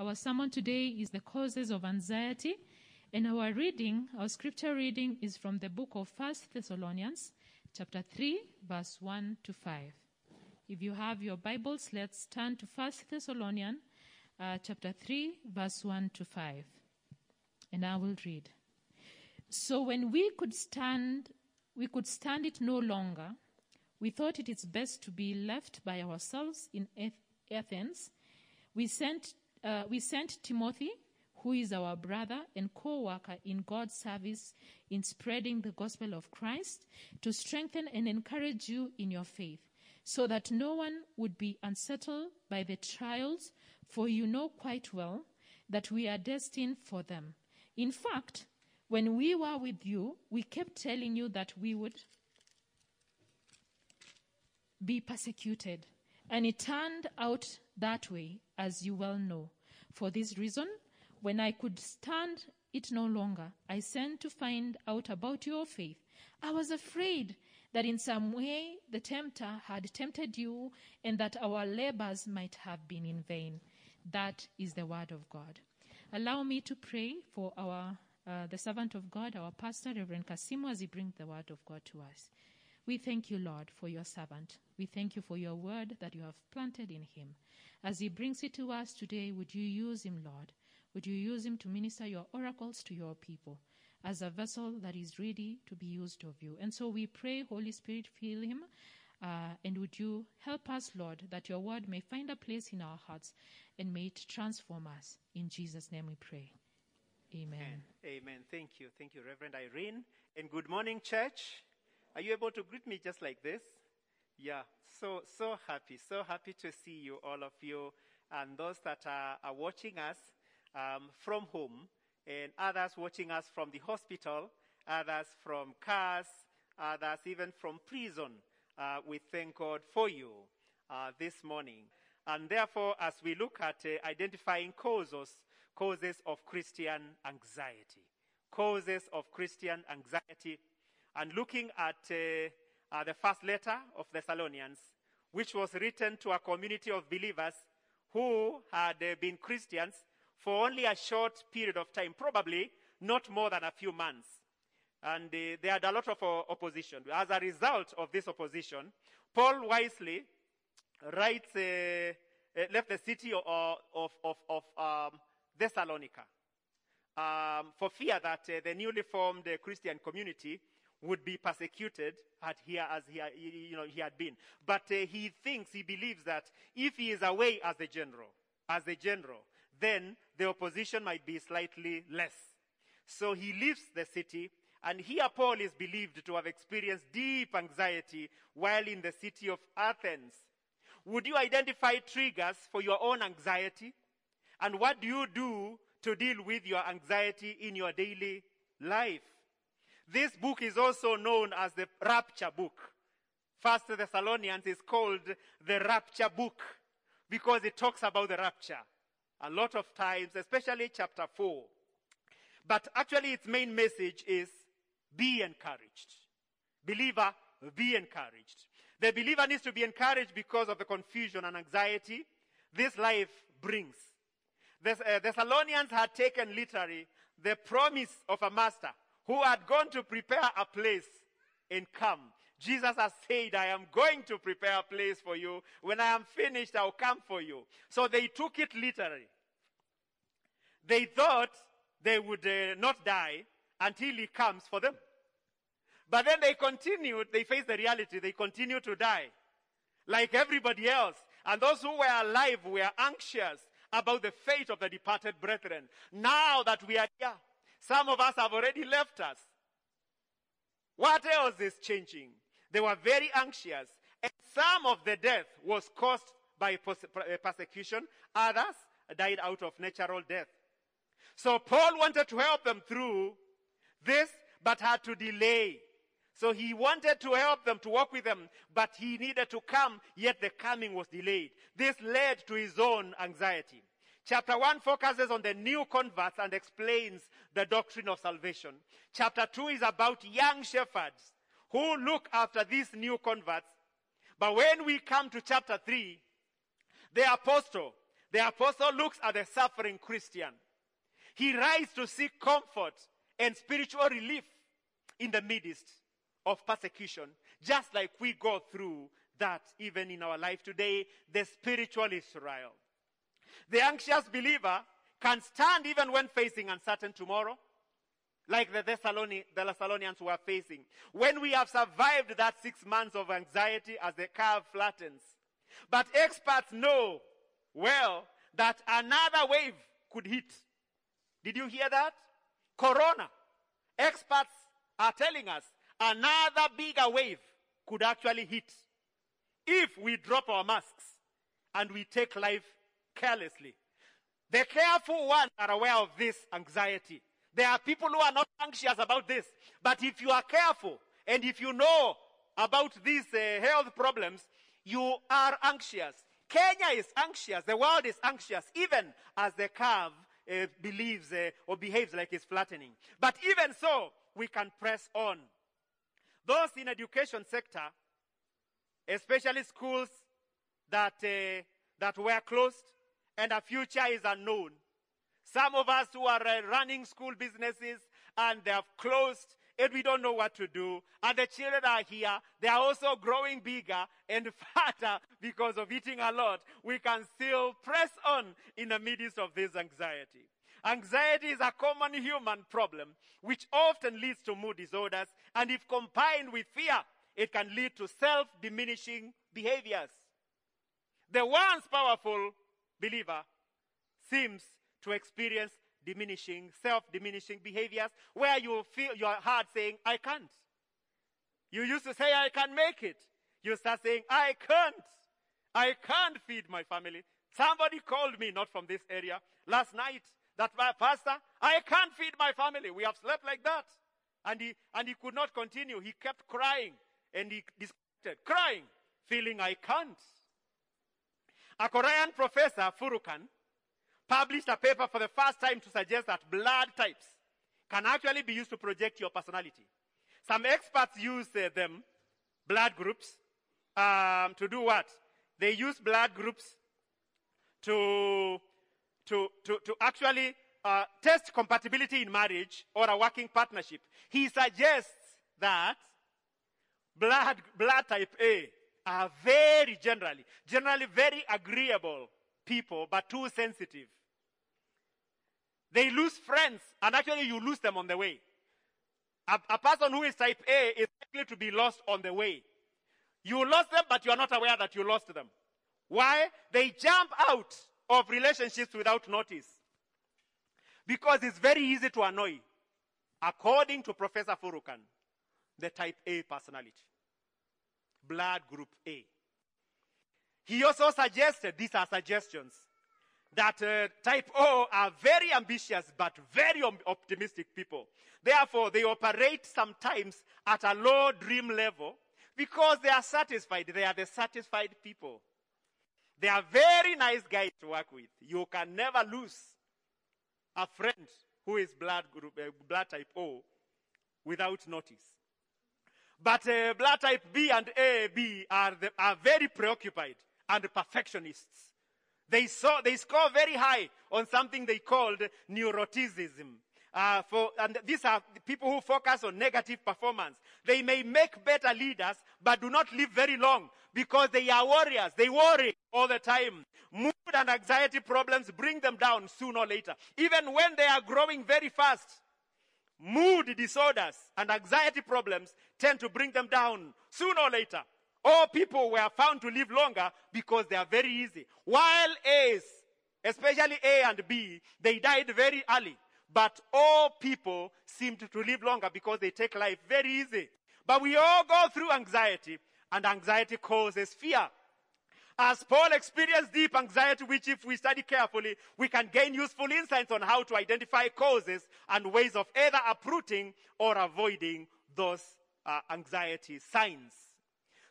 Our sermon today is the causes of anxiety, and our scripture reading is from the book of 1 Thessalonians, chapter 3, verse 1 to 5. If you have your Bibles, let's turn to 1 Thessalonians, chapter 3, verse 1 to 5. And I will read. So when we could stand it no longer, we thought it is best to be left by ourselves in Athens. We sent Timothy, who is our brother and co-worker in God's service in spreading the gospel of Christ, to strengthen and encourage you in your faith, so that no one would be unsettled by the trials, for you know quite well that we are destined for them. In fact, when we were with you, we kept telling you that we would be persecuted, and it turned out that way, as you well know. For this reason, when I could stand it no longer, I sent to find out about your faith. I was afraid that in some way the tempter had tempted you, and that our labors might have been in vain. That is the word of God. Allow me to pray for the servant of God, our pastor, Reverend Kasim, as he brings the word of God to us. We thank you, Lord, for your servant. We thank you for your word that you have planted in him. As he brings it to us today, would you use him, Lord? Would you use him to minister your oracles to your people as a vessel that is ready to be used of you? And so we pray, Holy Spirit, fill him. And would you help us, Lord, that your word may find a place in our hearts and may it transform us. In Jesus' name we pray. Amen. Amen. Thank you. Thank you, Reverend Irene. And good morning, church. Are you able to greet me just like this? Yeah, so happy to see you, all of you, and those that are watching us from home, and others watching us from the hospital, others from cars, others even from prison. We thank God for you this morning. And therefore, as we look at identifying causes of Christian anxiety, and looking at the first letter of Thessalonians, which was written to a community of believers who had been Christians for only a short period of time, probably not more than a few months. And they had a lot of opposition. As a result of this opposition, Paul wisely writes, left the city of Thessalonica for fear that the newly formed Christian community would be persecuted he had been. But he believes that if he is away as the general, then the opposition might be slightly less. So he leaves the city, and here Paul is believed to have experienced deep anxiety while in the city of Athens. Would you identify triggers for your own anxiety? And what do you do to deal with your anxiety in your daily life? This book is also known as the Rapture book. First Thessalonians is called the Rapture book because it talks about the rapture a lot of times, especially chapter 4. But actually its main message is be encouraged. Believer, be encouraged. The believer needs to be encouraged because of the confusion and anxiety this life brings. The Thessalonians had taken literally the promise of a master who had gone to prepare a place and come. Jesus has said, I am going to prepare a place for you. When I am finished, I will come for you. So they took it literally. They thought they would not die until he comes for them. But then they faced the reality. They continued to die like everybody else. And those who were alive were anxious about the fate of the departed brethren. Now that we are here, some of us have already left us. What else is changing? They were very anxious. And some of the death was caused by persecution. Others died out of natural death. So Paul wanted to help them through this, but had to delay. So he wanted to help them, to walk with them, but he needed to come, yet the coming was delayed. This led to his own anxiety. Chapter 1 focuses on the new converts and explains the doctrine of salvation. Chapter 2 is about young shepherds who look after these new converts. But when we come to chapter 3, the apostle, the apostle looks at the suffering Christian. He rides to seek comfort and spiritual relief in the midst of persecution, just like we go through that even in our life today, the spiritual Israel. The anxious believer can stand even when facing uncertain tomorrow, like the Thessalonians were facing. When we have survived that 6 months of anxiety as the curve flattens. But experts know well that another wave could hit. Did you hear that? Corona. Experts are telling us another bigger wave could actually hit if we drop our masks and we take life carelessly. The careful ones are aware of this anxiety. There are people who are not anxious about this. But if you are careful and if you know about these health problems, you are anxious. Kenya is anxious. The world is anxious, even as the curve behaves like it's flattening. But even so, we can press on. Those in education sector, especially schools that were closed and a future is unknown. Some of us who are running school businesses and they have closed and we don't know what to do. And the children are here. They are also growing bigger and fatter because of eating a lot. We can still press on in the midst of this anxiety. Anxiety is a common human problem which often leads to mood disorders. And if combined with fear, it can lead to self-diminishing behaviors. The once powerful believer seems to experience diminishing, self-diminishing behaviors where you feel your heart saying, I can't. You used to say, I can make it. You start saying, I can't. I can't feed my family. Somebody called me, not from this area, last night, that my pastor, I can't feed my family. We have slept like that. And he could not continue. He kept crying and he disconnected, crying, feeling I can't. A Korean professor, Furukan, published a paper for the first time to suggest that blood types can actually be used to project your personality. Some experts use them, blood groups, to do what? They use blood groups to actually test compatibility in marriage or a working partnership. He suggests that blood type A are very generally very agreeable people, but too sensitive. They lose friends, and actually you lose them on the way. A person who is type A is likely to be lost on the way. You lost them, but you are not aware that you lost them. Why? They jump out of relationships without notice. Because it's very easy to annoy, according to Professor Furukan, the type A personality. Blood group A. He also suggested, these are suggestions, that type O are very ambitious but very optimistic people. Therefore, they operate sometimes at a low dream level because they are satisfied. They are the satisfied people. They are very nice guys to work with. You can never lose a friend who is blood type O without notice. But blood type B and AB are very preoccupied and perfectionists. They score very high on something they called neuroticism. And these are the people who focus on negative performance. They may make better leaders, but do not live very long because they are warriors. They worry all the time. Mood and anxiety problems bring them down sooner or later. Even when they are growing very fast, mood disorders and anxiety problems tend to bring them down sooner or later. All people were found to live longer because they are very easy. While A's, especially A and B, they died very early. But all people seemed to live longer because they take life very easy. But we all go through anxiety, and anxiety causes fear. As Paul experienced deep anxiety, which if we study carefully, we can gain useful insights on how to identify causes and ways of either uprooting or avoiding those anxiety signs.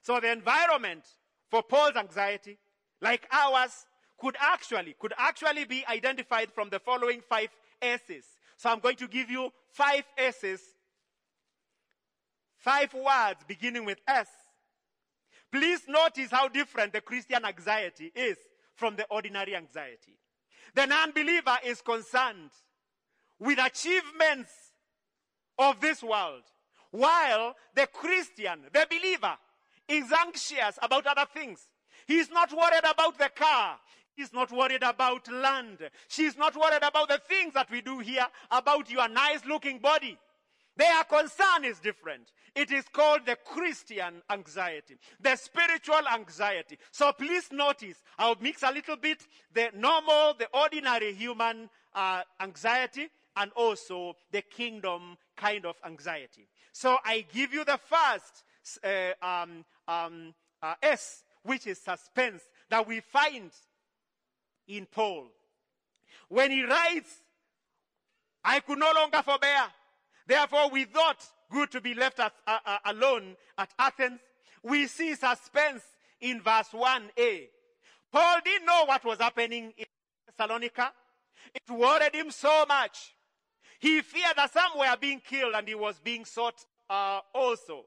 So the environment for Paul's anxiety, like ours, could actually be identified from the following 5 S's. So I'm going to give you 5 S's, 5 words beginning with S. Please notice how different the Christian anxiety is from the ordinary anxiety. The non-believer is concerned with achievements of this world, while the Christian, the believer, is anxious about other things. He's not worried about the car. He's not worried about land. She's not worried about the things that we do here, about your nice-looking body. Their concern is different. It is called the Christian anxiety, the spiritual anxiety. So please notice, I'll mix a little bit the normal, the ordinary human anxiety, and also the kingdom kind of anxiety. So I give you the first S, which is suspense, that we find in Paul. When he writes, I could no longer forbear. Therefore, we thought good to be left alone at Athens. We see suspense in verse 1a. Paul didn't know what was happening in Thessalonica. It worried him so much. He feared that some were being killed and he was being sought also.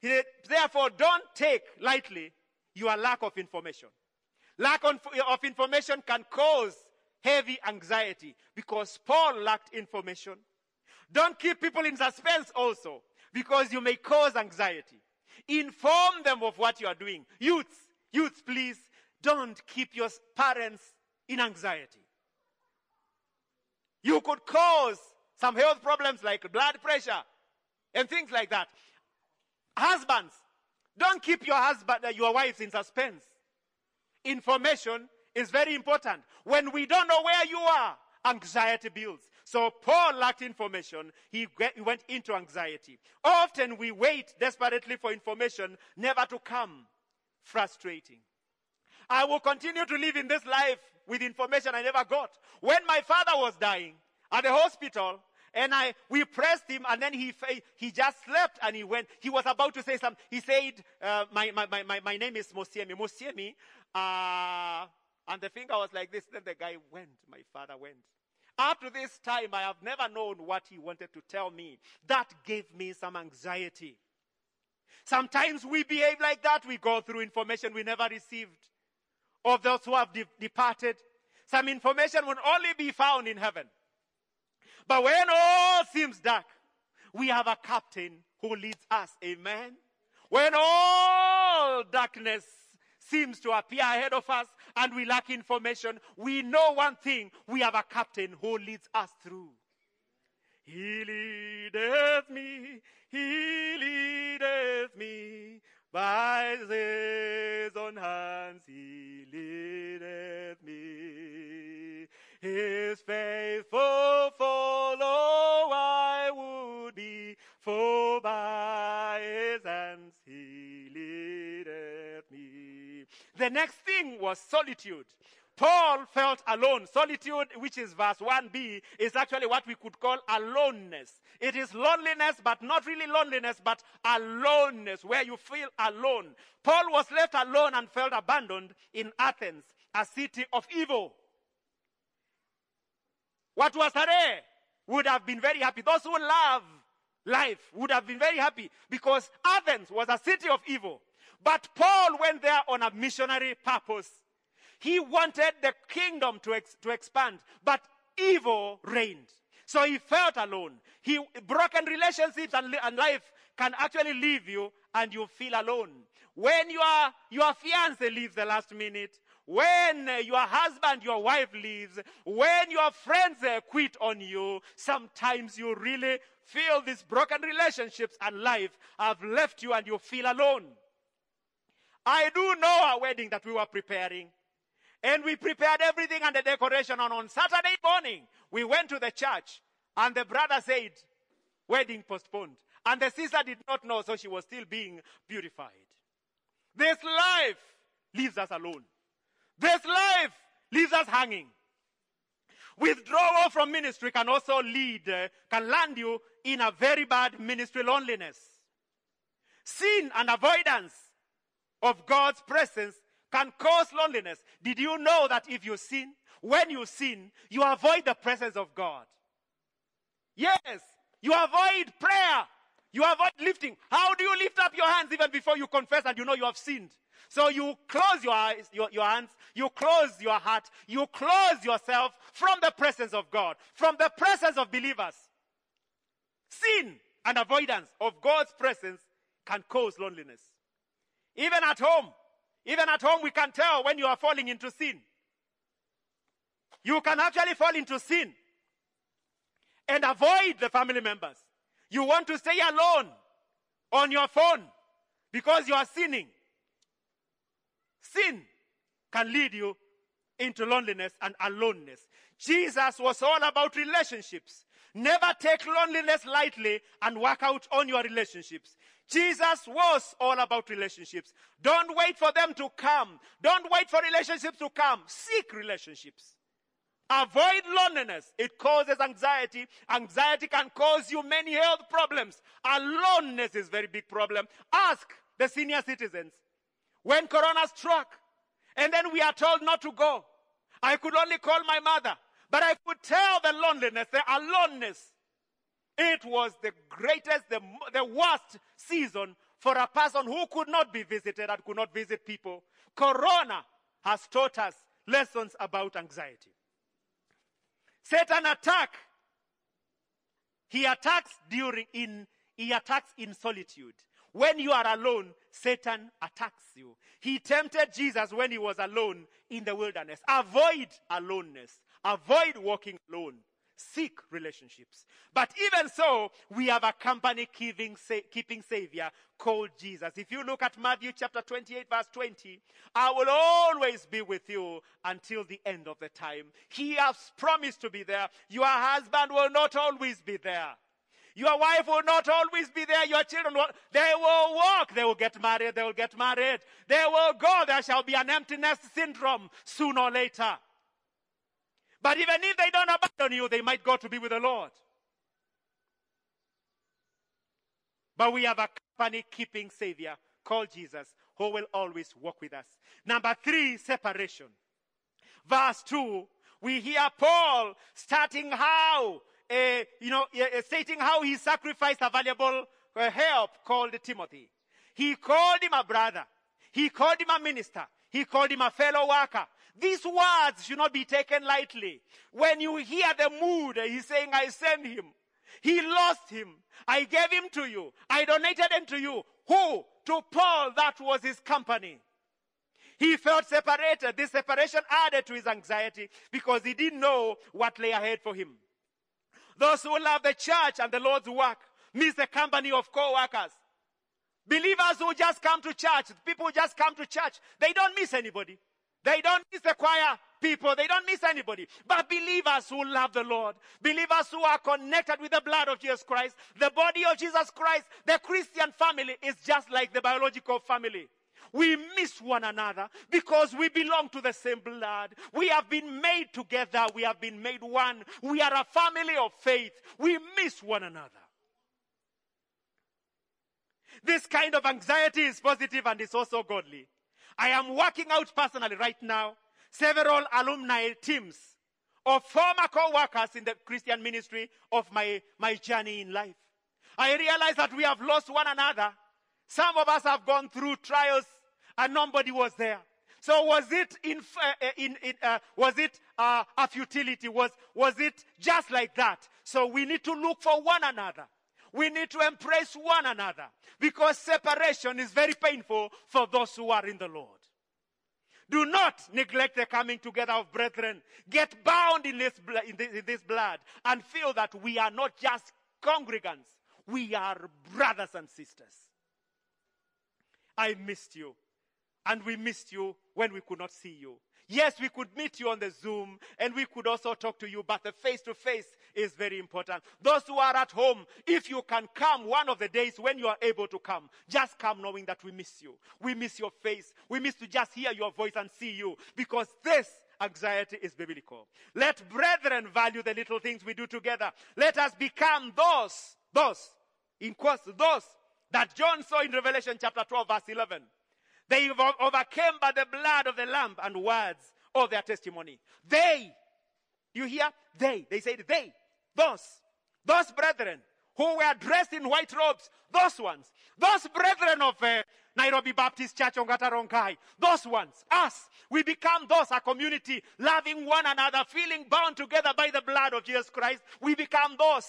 Therefore, don't take lightly your lack of information. Lack of information can cause heavy anxiety because Paul lacked information. Don't keep people in suspense also, because you may cause anxiety. Inform them of what you are doing. Youths, please, don't keep your parents in anxiety. You could cause some health problems like blood pressure and things like that. Husbands, don't keep your wives in suspense. Information is very important. When we don't know where you are, anxiety builds. So Paul lacked information. He went into anxiety. Often we wait desperately for information, never to come. Frustrating. I will continue to live in this life with information I never got. When my father was dying at the hospital, and we pressed him, and then he just slept, and he went. He was about to say something. He said, my name is Mosiemi. Mosiemi, and the finger was like this. Then the guy went. My father went. Up to this time, I have never known what he wanted to tell me. That gave me some anxiety. Sometimes we behave like that. We go through information we never received of those who have departed. Some information will only be found in heaven. But when all seems dark, we have a captain who leads us. Amen. When all darkness seems to appear ahead of us and we lack information, we know one thing: we have a captain who leads us through. He leadeth me, he leadeth me, by his own hands he leadeth me. His faithful follow I would be, for by his hands he leadeth me. The next thing was solitude. Paul felt alone. Solitude, which is verse 1b, is actually what we could call aloneness. It is loneliness, but not really loneliness, but aloneness, where you feel alone. Paul was left alone and felt abandoned in Athens, a city of evil. What was today would have been very happy. Those who love life would have been very happy, because Athens was a city of evil. But Paul went there on a missionary purpose. He wanted the kingdom to expand, but evil reigned. So he felt alone. Broken relationships and life can actually leave you, and you feel alone. When your fiancé leaves the last minute, when your husband, your wife leaves, when your friends quit on you, sometimes you really feel these broken relationships and life have left you and you feel alone. I do know a wedding that we were preparing. And we prepared everything and the decoration. And on Saturday morning, we went to the church. And the brother said, wedding postponed. And the sister did not know, so she was still being beautified. This life leaves us alone. This life leaves us hanging. Withdrawal from ministry can also land you in a very bad ministry loneliness. Sin and avoidance of God's presence can cause loneliness. Did you know that if you sin, when you sin, you avoid the presence of God? Yes, you avoid prayer. You avoid lifting. How do you lift up your hands even before you confess and you know you have sinned? So you close your hands, you close your heart, you close yourself from the presence of God, from the presence of believers. Sin and avoidance of God's presence can cause loneliness. Even at home we can tell when you are falling into sin. You can actually fall into sin and avoid the family members. You want to stay alone on your phone because you are sinning. Sin can lead you into loneliness and aloneness. Jesus was all about relationships. Never take loneliness lightly and work out on your relationships. Jesus was all about relationships. Don't wait for them to come. Don't wait for relationships to come. Seek relationships. Avoid loneliness. It causes anxiety. Anxiety can cause you many health problems. Aloneness is a very big problem. Ask the senior citizens. When Corona struck, and then we are told not to go. I could only call my mother, but I could tell the loneliness, the aloneness. It was the greatest, the worst season for a person who could not be visited and could not visit people. Corona has taught us lessons about anxiety. Satan attacks. He attacks in solitude. When you are alone, Satan attacks you. He tempted Jesus when he was alone in the wilderness. Avoid aloneness. Avoid walking alone. Seek relationships. But even so, we have a company-keeping Savior called Jesus. If you look at Matthew chapter 28, verse 20, I will always be with you until the end of the time. He has promised to be there. Your husband will not always be there. Your wife will not always be there. Your children will, they will walk. They will get married. They will get married. They will go. There shall be an empty nest syndrome sooner or later. But even if they don't abandon you, they might go to be with the Lord. But we have a company-keeping Savior called Jesus who will always walk with us. Number 3, separation. Verse 2, we hear Paul starting how? Stating how he sacrificed a valuable help called Timothy. He called him a brother. He called him a minister. He called him a fellow worker. These words should not be taken lightly. When you hear the mood, he's saying, I sent him. He lost him. I gave him to you. I donated him to you. Who? To Paul, that was his company. He felt separated. This separation added to his anxiety because he didn't know what lay ahead for him. Those who love the church and the Lord's work miss the company of co-workers. Believers who just come to church, people who just come to church, they don't miss anybody. They don't miss the choir people. They don't miss anybody. But believers who love the Lord, believers who are connected with the blood of Jesus Christ, the body of Jesus Christ, the Christian family is just like the biological family. We miss one another because we belong to the same blood. We have been made together. We have been made one. We are a family of faith. We miss one another. This kind of anxiety is positive and it's also godly. I am working out personally right now several alumni teams of former co-workers in the Christian ministry of my journey in life. I realize that we have lost one another. Some of us have gone through trials and nobody was there. So was it a futility? Was it just like that? So we need to look for one another. We need to embrace one another because separation is very painful for those who are in the Lord. Do not neglect the coming together of brethren. Get bound in this blood and feel that we are not just congregants. We are brothers and sisters. I missed you, and we missed you when we could not see you. Yes, we could meet you on the Zoom, and we could also talk to you, but the face-to-face is very important. Those who are at home, if you can come one of the days when you are able to come, just come knowing that we miss you. We miss your face. We miss to just hear your voice and see you, because this anxiety is biblical. Let brethren value the little things we do together. Let us become those that John saw in Revelation chapter 12, verse 11. They overcame by the blood of the Lamb and words of their testimony. They, you hear? They said those brethren who were dressed in white robes, those ones, those brethren of Nairobi Baptist Church, Ongata Rongai, those ones, us, we become those, a community, loving one another, feeling bound together by the blood of Jesus Christ. We become those.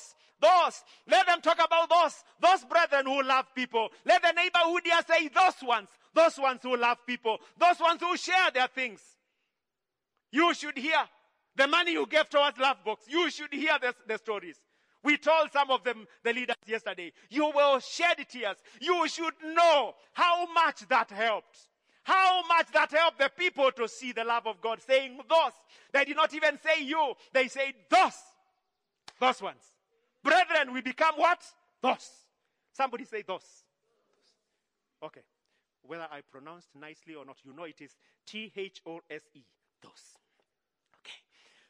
Let them talk about those brethren who love people. Let the neighbor who dare say those ones who love people, those ones who share their things. You should hear the money you gave towards Love Box. You should hear the stories. We told some of them, the leaders yesterday, you will shed tears. You should know how much that helped. How much that helped the people to see the love of God, saying those. They did not even say you. They said those. Those ones. Brethren, we become what? Those. Somebody say those. Okay. Whether I pronounced nicely or not, you know it is Those. Okay.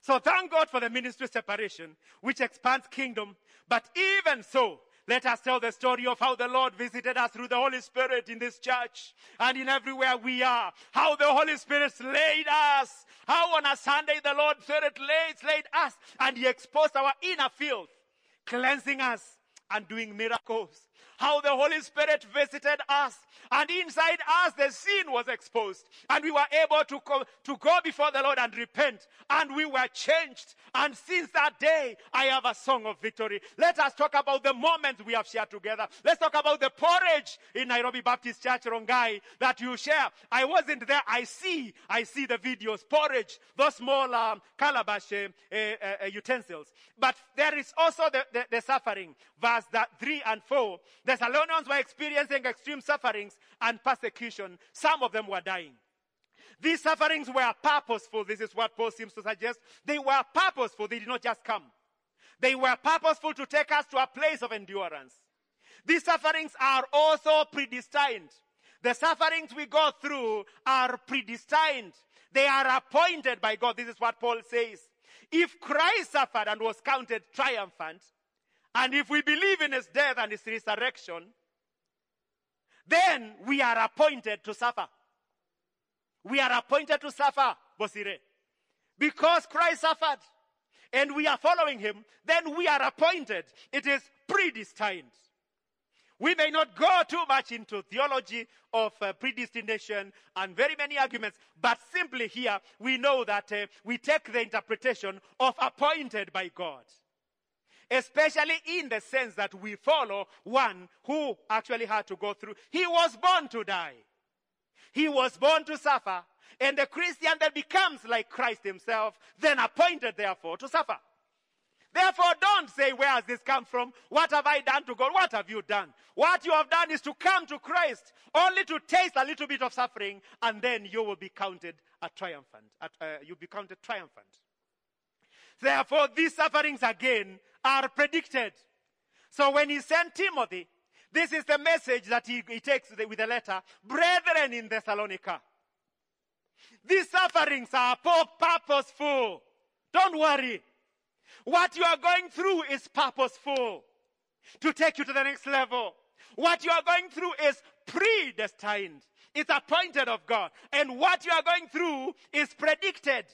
So thank God for the ministry separation, which expands kingdom. But even so, let us tell the story of how the Lord visited us through the Holy Spirit in this church and in everywhere we are. How the Holy Spirit laid us. How on a Sunday the Lord Spirit laid us, and he exposed our inner filth, cleansing us and doing miracles. How the Holy Spirit visited us, and inside us the sin was exposed, and we were able to go before the Lord and repent, and we were changed. And since that day, I have a song of victory. Let us talk about the moments we have shared together. Let's talk about the porridge in Nairobi Baptist Church, Rongai, that you share. I wasn't there. I see the videos. Porridge, those small calabash utensils. But there is also the suffering. Verse 3 and 4. Thessalonians were experiencing extreme sufferings and persecution. Some of them were dying. These sufferings were purposeful. This is what Paul seems to suggest. They were purposeful. They did not just come. They were purposeful to take us to a place of endurance. These sufferings are also predestined. The sufferings we go through are predestined. They are appointed by God. This is what Paul says. If Christ suffered and was counted triumphant, and if we believe in his death and his resurrection, then we are appointed to suffer. We are appointed to suffer, Bosire. Because Christ suffered and we are following him, then we are appointed. It is predestined. We may not go too much into theology of predestination and very many arguments, but simply here we know that we take the interpretation of appointed by God. Especially in the sense that we follow one who actually had to go through. He was born to die. He was born to suffer. And the Christian that becomes like Christ himself, then appointed therefore to suffer. Therefore, don't say, where has this come from? What have I done to God? What have you done? What you have done is to come to Christ, only to taste a little bit of suffering, and then you will be counted a triumphant. You'll be counted triumphant. Therefore, these sufferings again are predicted. So when he sent Timothy, this is the message that he takes with the letter, brethren in Thessalonica. These sufferings are purposeful. Don't worry. What you are going through is purposeful to take you to the next level. What you are going through is predestined. It's appointed of God. And what you are going through is predicted.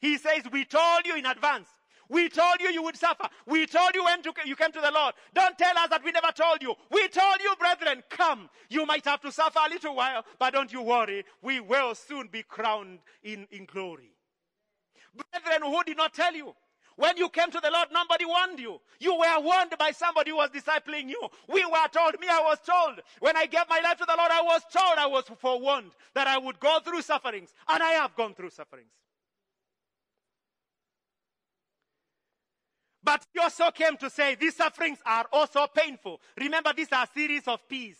He says, we told you in advance. We told you you would suffer. We told you when you came to the Lord. Don't tell us that we never told you. We told you, brethren, come. You might have to suffer a little while, but don't you worry. We will soon be crowned in glory. Brethren, who did not tell you? When you came to the Lord, nobody warned you. You were warned by somebody who was discipling you. We were told. Me, I was told. When I gave my life to the Lord, I was told, I was forewarned that I would go through sufferings. And I have gone through sufferings. But he also came to say these sufferings are also painful. Remember, these are a series of P's.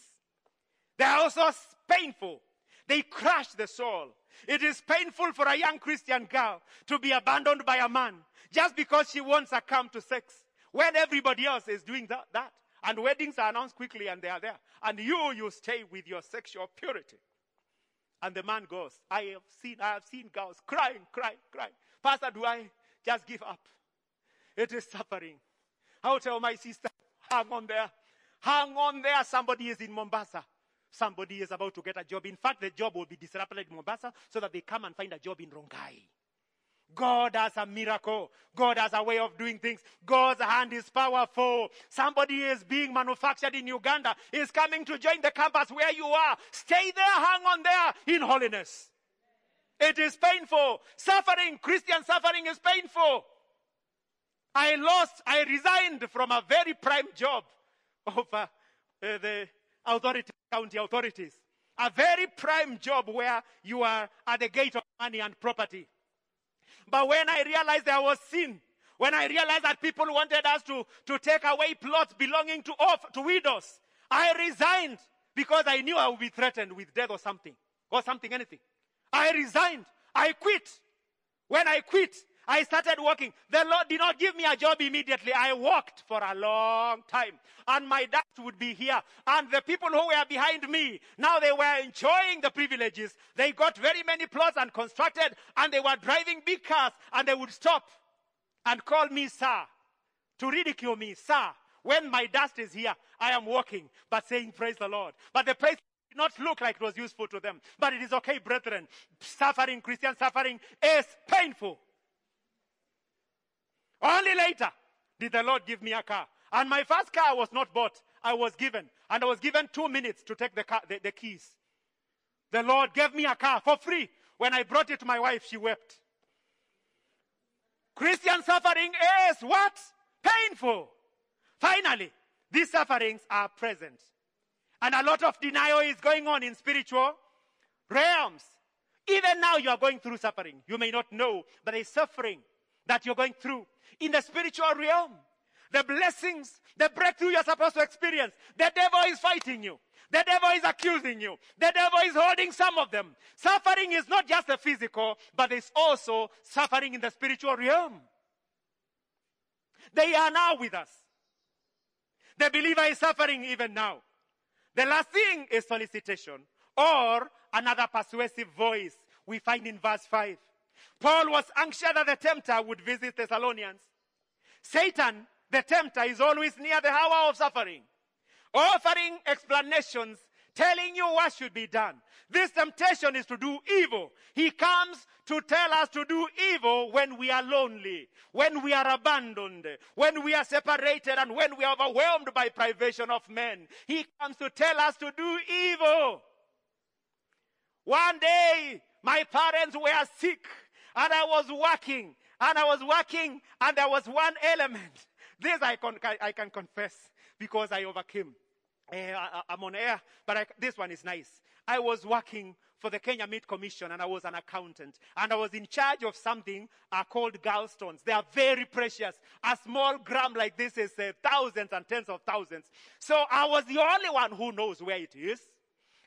They are also painful. They crush the soul. It is painful for a young Christian girl to be abandoned by a man just because she won't succumb to sex when everybody else is doing that. And weddings are announced quickly and they are there. And you stay with your sexual purity. And the man goes, I have seen girls crying. Pastor, do I just give up? It is suffering. I'll tell my sister, hang on there. Hang on there. Somebody is in Mombasa. Somebody is about to get a job. In fact, the job will be disrupted in Mombasa so that they come and find a job in Rongai. God has a miracle. God has a way of doing things. God's hand is powerful. Somebody is being manufactured in Uganda, is coming to join the campus where you are. Stay there, hang on there in holiness. It is painful. Suffering, Christian suffering is painful. I resigned from a very prime job of the county authorities. A very prime job where you are at the gate of money and property. But when I realized there was sin, when I realized that people wanted us to take away plots belonging to widows, I resigned because I knew I would be threatened with death or anything. I resigned. I quit. When I quit, I started working. The Lord did not give me a job immediately. I worked for a long time. And my dust would be here. And the people who were behind me, now they were enjoying the privileges. They got very many plots and constructed. And they were driving big cars. And they would stop and call me sir. To ridicule me, sir. When my dust is here, I am working. But saying praise the Lord. But the praise did not look like it was useful to them. But it is okay, brethren. Suffering, Christian suffering is painful. Only later did the Lord give me a car. And my first car was not bought. I was given. And I was given 2 minutes to take the keys. The Lord gave me a car for free. When I brought it to my wife, she wept. Christian suffering is what? Painful. Finally, these sufferings are present. And a lot of denial is going on in spiritual realms. Even now you are going through suffering. You may not know, but a suffering that you're going through. In the spiritual realm, the blessings, the breakthrough you're supposed to experience, the devil is fighting you. The devil is accusing you. The devil is holding some of them. Suffering is not just the physical, but it's also suffering in the spiritual realm. They are now with us. The believer is suffering even now. The last thing is solicitation, or another persuasive voice we find in verse 5. Paul was anxious that the tempter would visit Thessalonians. Satan, the tempter, is always near the hour of suffering, offering explanations, telling you what should be done. This temptation is to do evil. He comes to tell us to do evil when we are lonely, when we are abandoned, when we are separated, and when we are overwhelmed by privation of men. He comes to tell us to do evil. One day, my parents were sick, and I was working, and there was one element. This I can confess because I overcame. I'm on air, but this one is nice. I was working for the Kenya Meat Commission, and I was an accountant. And I was in charge of something called gallstones. They are very precious. A small gram like this is thousands and tens of thousands. So I was the only one who knows where it is.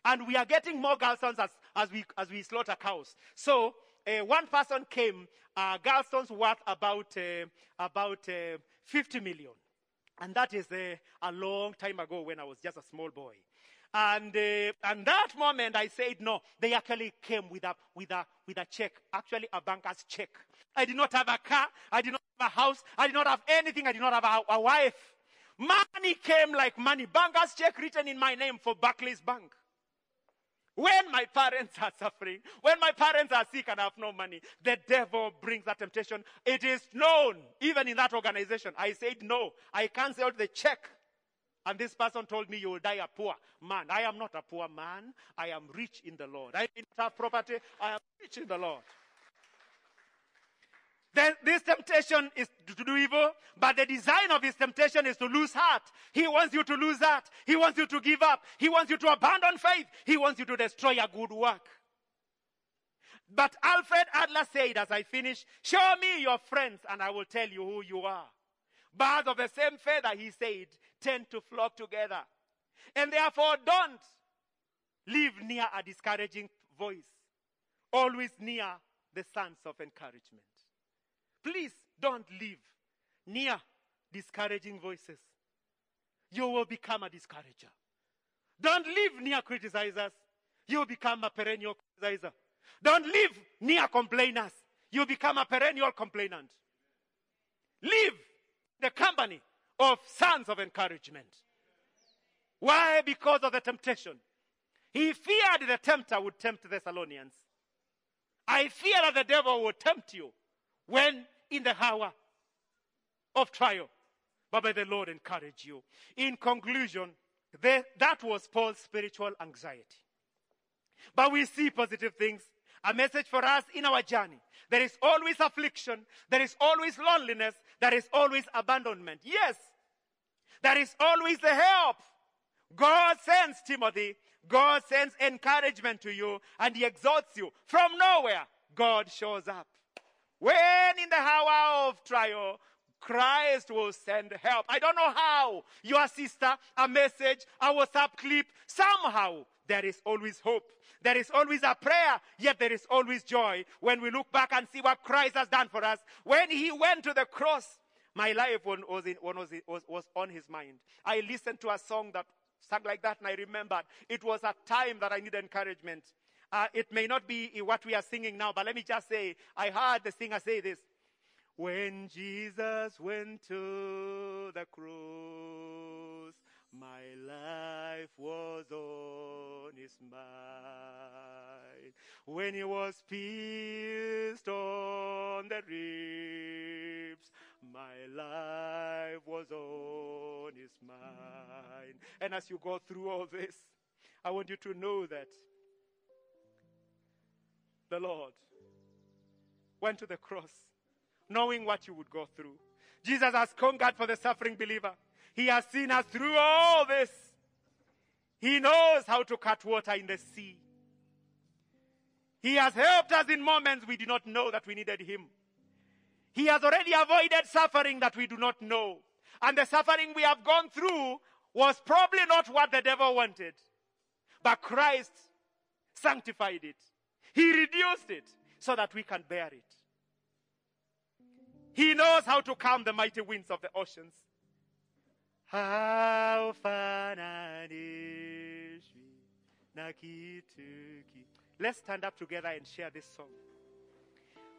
And we are getting more gallstones as we slaughter cows. So one person came, gallstones worth about 50 million. And that is a long time ago when I was just a small boy. And at that moment I said, no, they actually came with a check, actually a banker's check. I did not have a car. I did not have a house. I did not have anything. I did not have a wife. Money came like money. Banker's check written in my name for Barclays Bank. When my parents are suffering, when my parents are sick and have no money, the devil brings that temptation. It is known, even in that organization. I said, no, I canceled the check. And this person told me, you will die a poor man. I am not a poor man. I am rich in the Lord. I didn't have property. I am rich in the Lord. This temptation is to do evil, but the design of his temptation is to lose heart. He wants you to lose heart. He wants you to give up. He wants you to abandon faith. He wants you to destroy a good work. But Alfred Adler said, as I finish, show me your friends and I will tell you who you are. Birds of the same feather, he said, tend to flock together. And therefore don't live near a discouraging voice. Always near the sons of encouragement. Please don't live near discouraging voices. You will become a discourager. Don't live near criticizers. You will become a perennial criticizer. Don't live near complainers. You will become a perennial complainant. Live the company of sons of encouragement. Why? Because of the temptation. He feared the tempter would tempt the Thessalonians. I fear that the devil will tempt you when in the hour of trial, but may the Lord encourage you. In conclusion, that was Paul's spiritual anxiety. But we see positive things. A message for us in our journey. There is always affliction. There is always loneliness. There is always abandonment. Yes, there is always the help. God sends Timothy. God sends encouragement to you, and he exhorts you. From nowhere, God shows up. When in the hour of trial, Christ will send help. I don't know how. Your sister, a message, a WhatsApp clip, somehow. There is always hope. There is always a prayer, yet there is always joy when we look back and see what Christ has done for us. When he went to the cross, my life was on his mind. I listened to a song that sang like that, and I remembered it was a time that I needed encouragement. It may not be what we are singing now, but let me just say, I heard the singer say this. When Jesus went to the cross, my life was on his mind. When he was pierced on the ribs, my life was on his mind. And as you go through all this, I want you to know that the Lord went to the cross, knowing what you would go through. Jesus has conquered for the suffering believer. He has seen us through all this. He knows how to cut water in the sea. He has helped us in moments we did not know that we needed him. He has already avoided suffering that we do not know. And the suffering we have gone through was probably not what the devil wanted. But Christ sanctified it. He reduced it so that we can bear it. He knows how to calm the mighty winds of the oceans. How far Let's stand up together and share this song.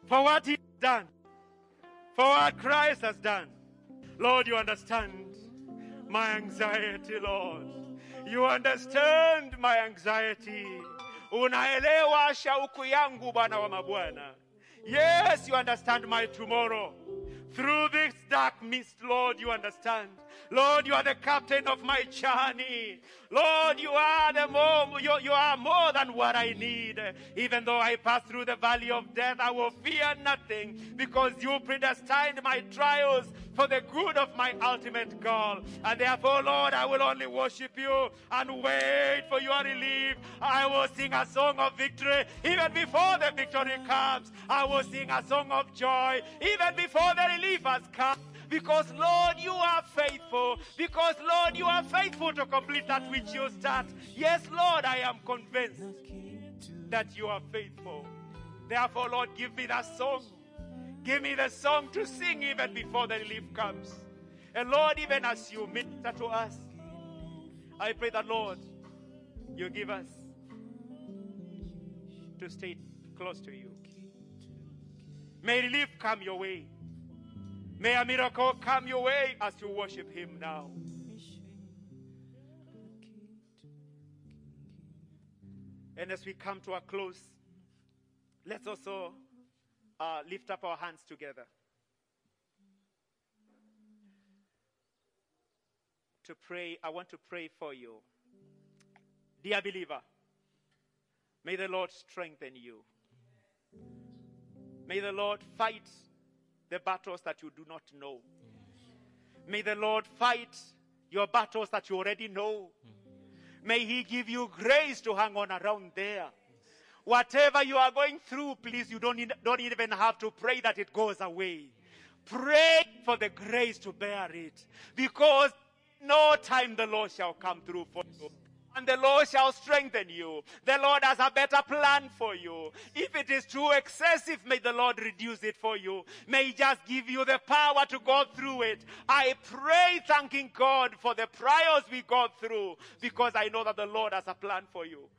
For what he's done, for what Christ has done. Lord, you understand my anxiety, Lord. You understand my anxiety. Unaelewa shauku yangu Bwana wa mabwana. Yes, you understand my tomorrow. Through this dark mist, Lord, you understand. Lord, you are the captain of my journey. Lord, you are more than what I need. Even though I pass through the valley of death, I will fear nothing, because you predestined my trials for the good of my ultimate goal. And therefore, Lord, I will only worship you and wait for your relief. I will sing a song of victory even before the victory comes. I will sing a song of joy even before the relief has come. Because, Lord, you are faithful. Because, Lord, you are faithful to complete that which you start. Yes, Lord, I am convinced that you are faithful. Therefore, Lord, give me that song. Give me the song to sing even before the relief comes. And, Lord, even as you minister to us, I pray that, Lord, you give us to stay close to you. May relief come your way. May a miracle come your way as you worship him now. And as we come to a close, let's also lift up our hands together to pray. I want to pray for you. Dear believer, may the Lord strengthen you. May the Lord fight the battles that you do not know. May the Lord fight your battles that you already know. May he give you grace to hang on around there. Whatever you are going through, please, you don't even have to pray that it goes away. Pray for the grace to bear it, because no time the Lord shall come through for you. And the Lord shall strengthen you. The Lord has a better plan for you. If it is too excessive, may the Lord reduce it for you. May he just give you the power to go through it. I pray thanking God for the trials we go through, because I know that the Lord has a plan for you.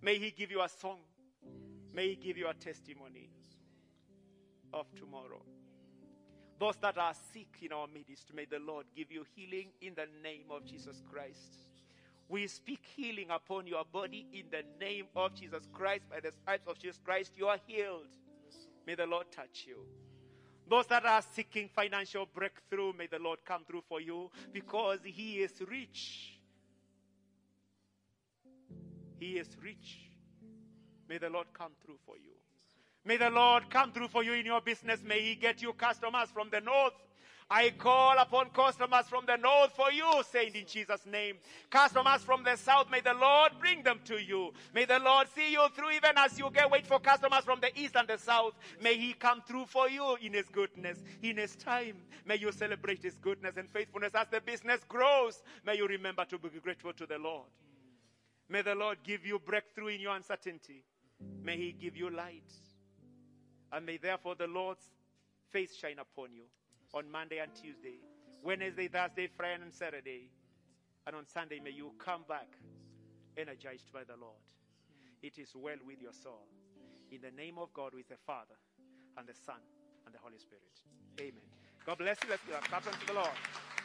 May he give you a song. May he give you a testimony of tomorrow. Those that are sick in our midst, may the Lord give you healing in the name of Jesus Christ. We speak healing upon your body in the name of Jesus Christ. By the stripes of Jesus Christ, you are healed. May the Lord touch you. Those that are seeking financial breakthrough, may the Lord come through for you, because He is rich. He is rich. May the Lord come through for you. May the Lord come through for you in your business. May He get you customers from the north. I call upon customers from the north for you, saying in Jesus' name. Customers from the south, may the Lord bring them to you. May the Lord see you through, even as you wait for customers from the east and the south. May He come through for you in His goodness, in His time. May you celebrate His goodness and faithfulness as the business grows. May you remember to be grateful to the Lord. May the Lord give you breakthrough in your uncertainty. May He give you light. And may therefore the Lord's face shine upon you on Monday and Tuesday, Wednesday, Thursday, Friday, and Saturday. And on Sunday, may you come back energized by the Lord. It is well with your soul. In the name of God, with the Father, and the Son, and the Holy Spirit. Amen. God bless you. Let's give a clap unto the Lord.